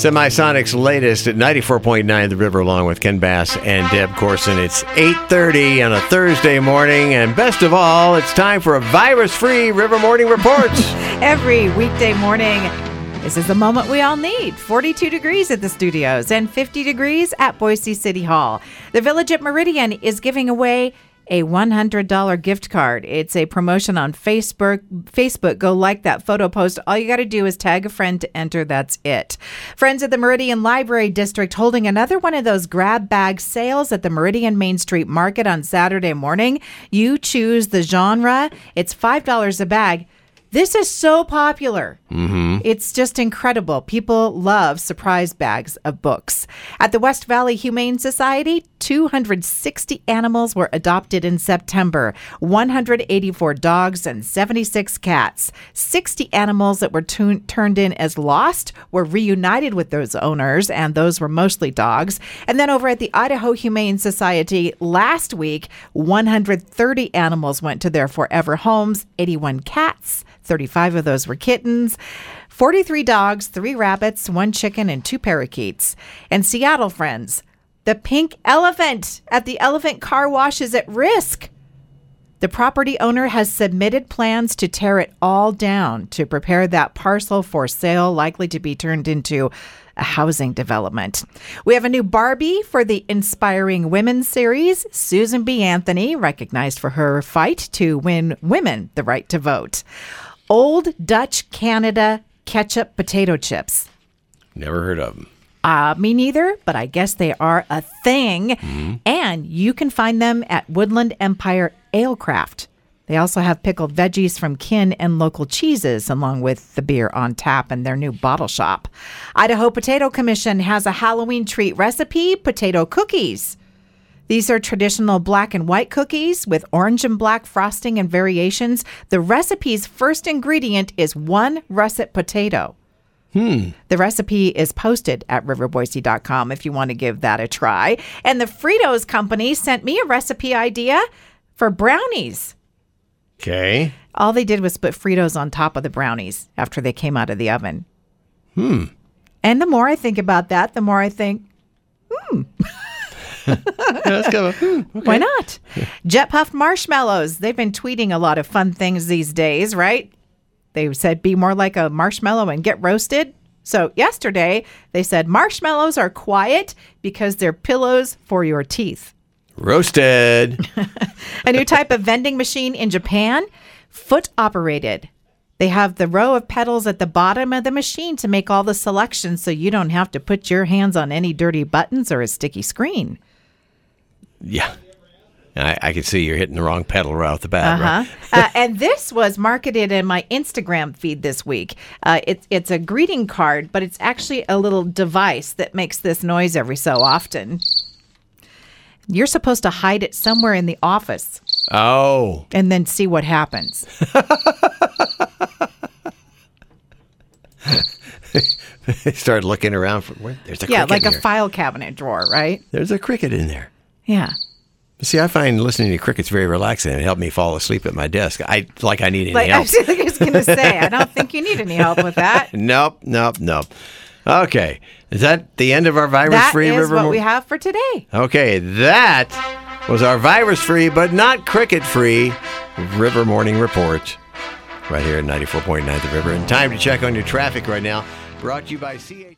Semisonic's latest at 94.9 The River, along with Ken Bass and Deb Corson. It's 8:30 on a Thursday morning, and best of all, it's time for a virus-free River Morning Report. Every weekday morning, this is the moment we all need. 42 degrees at the studios and 50 degrees at Boise City Hall. The Village at Meridian is giving away a $100 gift card. It's a promotion on Facebook. Go like that photo post. All you got to do is tag a friend to enter. That's it. Friends at the Meridian Library District holding another one of those grab bag sales at the Meridian Main Street Market on Saturday morning. You choose the genre. It's $5 a bag. This is so popular. Mm-hmm. It's just incredible. People love surprise bags of books. At the West Valley Humane Society, 260 animals were adopted in September, 184 dogs and 76 cats. 60 animals that were turned in as lost were reunited with those owners, and those were mostly dogs. And then over at the Idaho Humane Society last week, 130 animals went to their forever homes, 81 cats. 35 of those were kittens, 43 dogs, 3 rabbits, 1 chicken, and 2 parakeets. And Seattle, friends, the pink elephant at the elephant car wash is at risk. The property owner has submitted plans to tear it all down to prepare that parcel for sale, likely to be turned into a housing development. We have a new Barbie for the Inspiring Women series. Susan B. Anthony, recognized for her fight to win women the right to vote. Old Dutch Canada ketchup potato chips. Never heard of them. Me neither, but I guess they are a thing. Mm-hmm. And you can find them at Woodland Empire Alecraft. They also have pickled veggies from Kin and local cheeses, along with the beer on tap and their new bottle shop. Idaho Potato Commission has a Halloween treat recipe, potato cookies. These are traditional black and white cookies with orange and black frosting and variations. The recipe's first ingredient is 1 russet potato. The recipe is posted at riverboise.com if you want to give that a try. And the Fritos company sent me a recipe idea for brownies. Okay. All they did was put Fritos on top of the brownies after they came out of the oven. And the more I think about that, the more I think, that's kind of, okay. Why not? Jet Puff Marshmallows. They've been tweeting a lot of fun things these days, right? They said, be more like a marshmallow and get roasted. So yesterday, they said, marshmallows are quiet because they're pillows for your teeth. Roasted. A new type of vending machine in Japan, foot-operated. They have the row of pedals at the bottom of the machine to make all the selections so you don't have to put your hands on any dirty buttons or a sticky screen. Yeah. I can see you're hitting the wrong pedal right off the bat. Right? And this was marketed in my Instagram feed this week. It's a greeting card, but it's actually a little device that makes this noise every so often. You're supposed to hide it somewhere in the office. Oh. And then see what happens. They start looking around for where there's a cricket. Yeah, like a file cabinet drawer, right? There's a cricket in there. Yeah. See, I find listening to crickets very relaxing. It helped me fall asleep at my desk. I need any help. I was going to say, I don't think you need any help with that. Nope. Okay. Is that the end of our virus-free River? That is what we have for today. Okay. That was our virus-free, but not cricket-free, River Morning Report right here at 94.9 The River. And time to check on your traffic right now. Brought to you by CH...